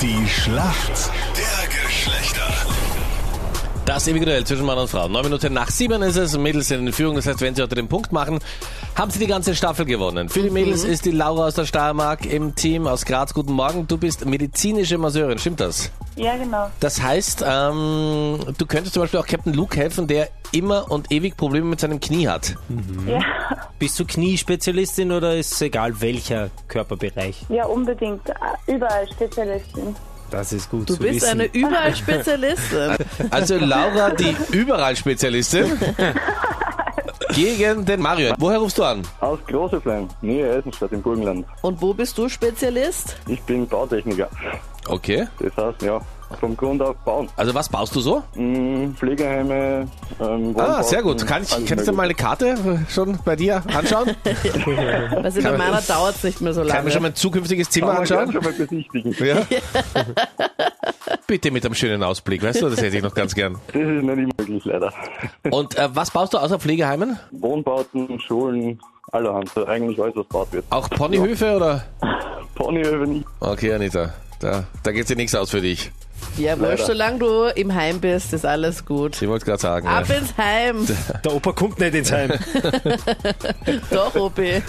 Die Schlacht der Geschlechter. Das ewige Duell zwischen Mann und Frau. 9 Minuten nach 7 ist es. Mädels sind in Führung. Das heißt, wenn sie heute den Punkt machen, haben sie die ganze Staffel gewonnen. Für die Mädels ist die Laura aus der Steiermark im Team aus Graz. Guten Morgen. Du bist medizinische Masseurin. Stimmt das? Ja, genau. Das heißt, du könntest zum Beispiel auch Captain Luke helfen, der immer und ewig Probleme mit seinem Knie hat. Mhm. Ja. Bist du Kniespezialistin oder ist es egal, welcher Körperbereich? Ja, unbedingt. Überall Spezialistin. Das ist gut zu wissen. Du bist eine Überall-Spezialistin. Also Laura, die Überall-Spezialistin, gegen den Mario. Woher rufst du an? Aus Großeflein, Nähe Eisenstadt im Burgenland. Und wo bist du Spezialist? Ich bin Bautechniker. Okay. Das heißt, ja, vom Grund auf bauen. Also was baust du so? Pflegeheime, sehr gut. Kannst du mal eine Karte schon bei dir anschauen? Also in meiner dauert es nicht mehr so lange. Kann man schon mein zukünftiges Zimmer anschauen? Kann man schon mal besichtigen. Ja. Bitte mit einem schönen Ausblick, weißt du, das hätte ich noch ganz gern. Das ist noch nicht möglich, leider. Und was baust du außer Pflegeheimen? Wohnbauten, Schulen, allerhand, eigentlich alles, was gebaut wird. Auch Ponyhöfe, ja. Oder? Ponyhöfe nicht. Okay, Anita, da geht sich nichts aus für dich. Ja, wurscht, solange du im Heim bist, ist alles gut. Ich wollte gerade sagen. Ab ins Heim. Der Opa kommt nicht ins Heim. Doch, Opi.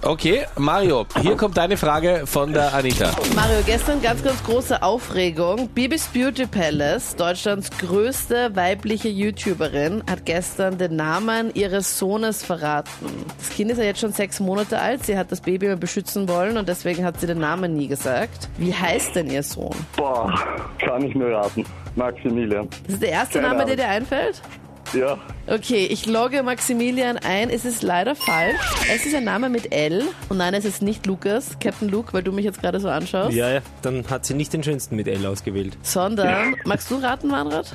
Okay, Mario, hier kommt deine Frage von der Anita. Mario, gestern ganz, ganz große Aufregung. Bibis Beauty Palace, Deutschlands größte weibliche YouTuberin, hat gestern den Namen ihres Sohnes verraten. Das Kind ist ja jetzt schon 6 Monate alt. Sie hat das Baby immer beschützen wollen und deswegen hat sie den Namen nie gesagt. Wie heißt denn ihr Sohn? Boah. Kann ich nur raten. Maximilian. Das ist der erste Name, der dir einfällt? Ja. Okay, ich logge Maximilian ein. Es ist leider falsch. Es ist ein Name mit L. Und nein, es ist nicht Lukas, Captain Luke, weil du mich jetzt gerade so anschaust. Ja, dann hat sie nicht den schönsten mit L ausgewählt. Sondern, magst du raten, Manfred?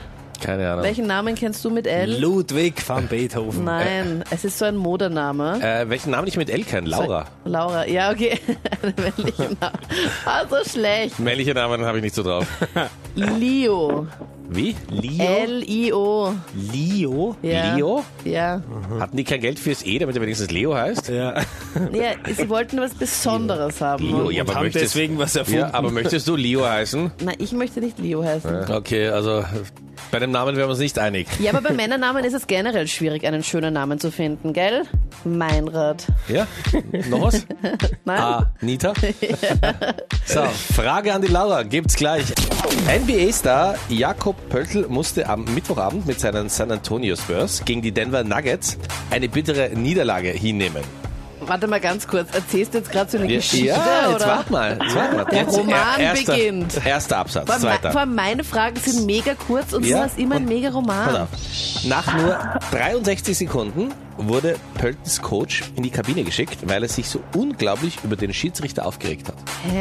Keine Ahnung. Welchen Namen kennst du mit L? Ludwig van Beethoven. Nein, es ist so ein Modename. Welchen Namen ich mit L kenne? Laura. Laura, ja, okay. Einen männlichen Namen. Also schlecht. Männliche Namen habe ich nicht so drauf. Leo. Wie? Leo? L-I-O. Leo? Ja. Leo? Ja. Hatten die kein Geld fürs E, damit er wenigstens Leo heißt? Ja. Ja, sie wollten was Besonderes haben. Leo, ja, aber haben deswegen was erfunden. Ja, aber möchtest du Leo heißen? Nein, ich möchte nicht Leo heißen. Ja. Okay, also bei dem Namen wären wir uns nicht einig. Ja, aber bei Männernamen ist es generell schwierig, einen schönen Namen zu finden, gell? Meinrad. Ja? Noch was? Nein. Anita? Ja. So, Frage an die Laura, gibt's gleich. NBA-Star Jakob Pöltl musste am Mittwochabend mit seinen San Antonio Spurs gegen die Denver Nuggets eine bittere Niederlage hinnehmen. Warte mal ganz kurz, erzählst du jetzt gerade so eine Geschichte? Ja, jetzt warte mal. Der Roman beginnt. Erster Absatz, zweiter. Vor allem meine Fragen sind mega kurz und du hast immer einen mega Roman. Nach nur 63 Sekunden wurde Pöltls Coach in die Kabine geschickt, weil er sich so unglaublich über den Schiedsrichter aufgeregt hat.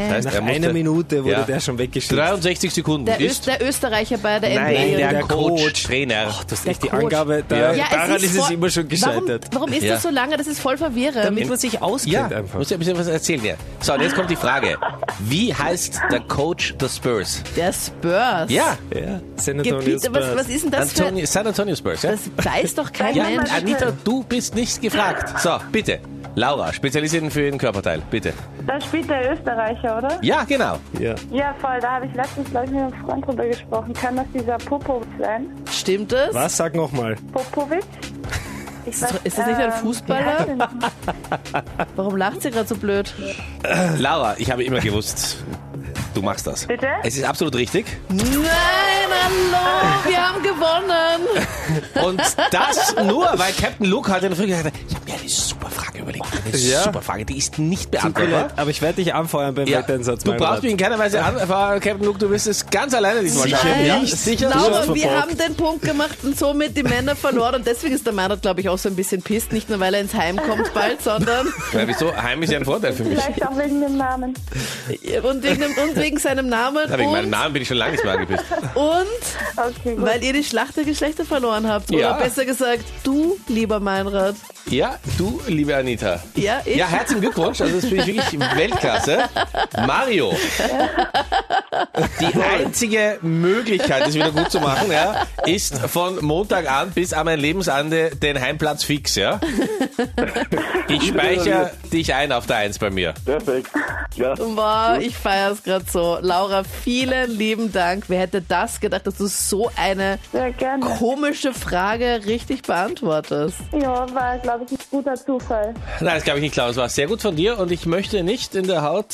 Das heißt, nach einer Minute wurde der schon weggeschickt. 63 Sekunden. Der Österreicher bei der NBA. Nein, der Coach, Trainer. Ach, das ist echt die Angabe. Daran ist es immer schon gescheitert. Warum ist das so lange? Das ist voll verwirrend. Damit man sich auskennt einfach. Muss ich ein bisschen was erzählen. Ja. So, und jetzt kommt die Frage. Wie heißt der Coach der Spurs? Der Spurs? Ja. San Antonio Spurs. Was ist denn das für... San Antonio Spurs, ja. Das weiß doch kein Mensch. Anita, du bist nicht gefragt. So, bitte. Laura, Spezialistin für den Körperteil, bitte. Da spielt der Österreicher, oder? Ja, genau. Ja, voll. Da habe ich letztens, glaube ich, mit einem Freund drüber gesprochen. Kann das dieser Popovic sein? Stimmt es? Was? Sag nochmal. Popovic? Ist das nicht ein Fußballer? Warum lacht sie gerade so blöd? Laura, ich habe immer gewusst, du machst das. Bitte? Es ist absolut richtig. Nein, hallo, wir haben gewonnen. Und das nur, weil Captain Luke hat in der Früh gesagt, ich habe mir eine super Frage überlegt. Eine super Frage, die ist nicht beantwortbar. Aber ich werde dich anfeuern beim Wetteinsatz. Du brauchst mich in keiner Weise anfeuern, Captain Luke, du wirst es ganz alleine diesmal schaffen. Ja, sicher. Laura, wir haben den Punkt gemacht und somit die Männer verloren. Und deswegen ist der Meinrad, glaube ich, auch so ein bisschen pisst. Nicht nur, weil er ins Heim kommt bald, sondern... Ja, wieso? Heim ist ja ein Vorteil für mich. Vielleicht auch wegen dem Namen. Und wegen seinem Namen. Ja, wegen meinem Namen bin ich schon lange nicht mehr angepisst. Und okay, weil ihr die Schlacht der Geschlechter verloren habt. Oder besser gesagt, du, lieber Meinrad. Ja, du, liebe Anita. Ja, ich. Ja, herzlichen Glückwunsch. Also das finde ich wirklich Weltklasse. Mario. Die einzige Möglichkeit, es wieder gut zu machen, ist von Montag an bis an mein Lebensende den Heimplatz fix. Ich speichere dich ein auf der 1 bei mir. Perfekt. Ja. Boah, ich feiere es gerade so. Laura, vielen lieben Dank. Wer hätte das gedacht, dass du so eine komische Frage richtig beantwortest? Ja, war, glaube ich, ein guter Zufall. Nein, das glaube ich nicht, Klaus. War sehr gut von dir und ich möchte nicht in der Haut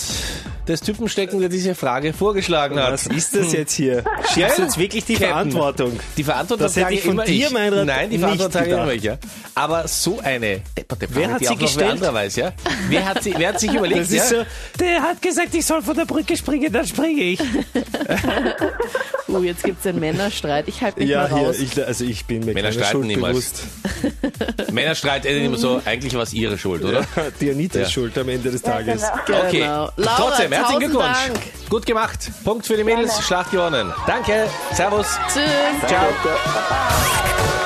des Typen stecken, der diese Frage vorgeschlagen hat. Was ist das jetzt hier? Schiebst jetzt wirklich die Captain. Verantwortung? Die Verantwortung das hätte ich von dir, mein Rat. Nein, die Verantwortung immer ich, ja. Aber so eine Depperte Frage, wer hat die sie auch gestellt? Noch wer anderer weiß, ja? Wer hat sich überlegt, das ist ja? So, der hat gesagt, ich soll von der Brücke springen, dann springe ich. Jetzt gibt es einen Männerstreit. Ich halte mich mal raus. Ich bin mir keiner Schuld bewusst. Männerstreit endet immer so, eigentlich war es ihre Schuld, oder? Ja, die Anita ist schuld am Ende des Tages. Genau. Okay, Laura, trotzdem, herzlichen Glückwunsch. Dank. Gut gemacht. Punkt für die Mädels, Schlacht gewonnen. Danke, servus. Tschüss. Ciao. Ciao.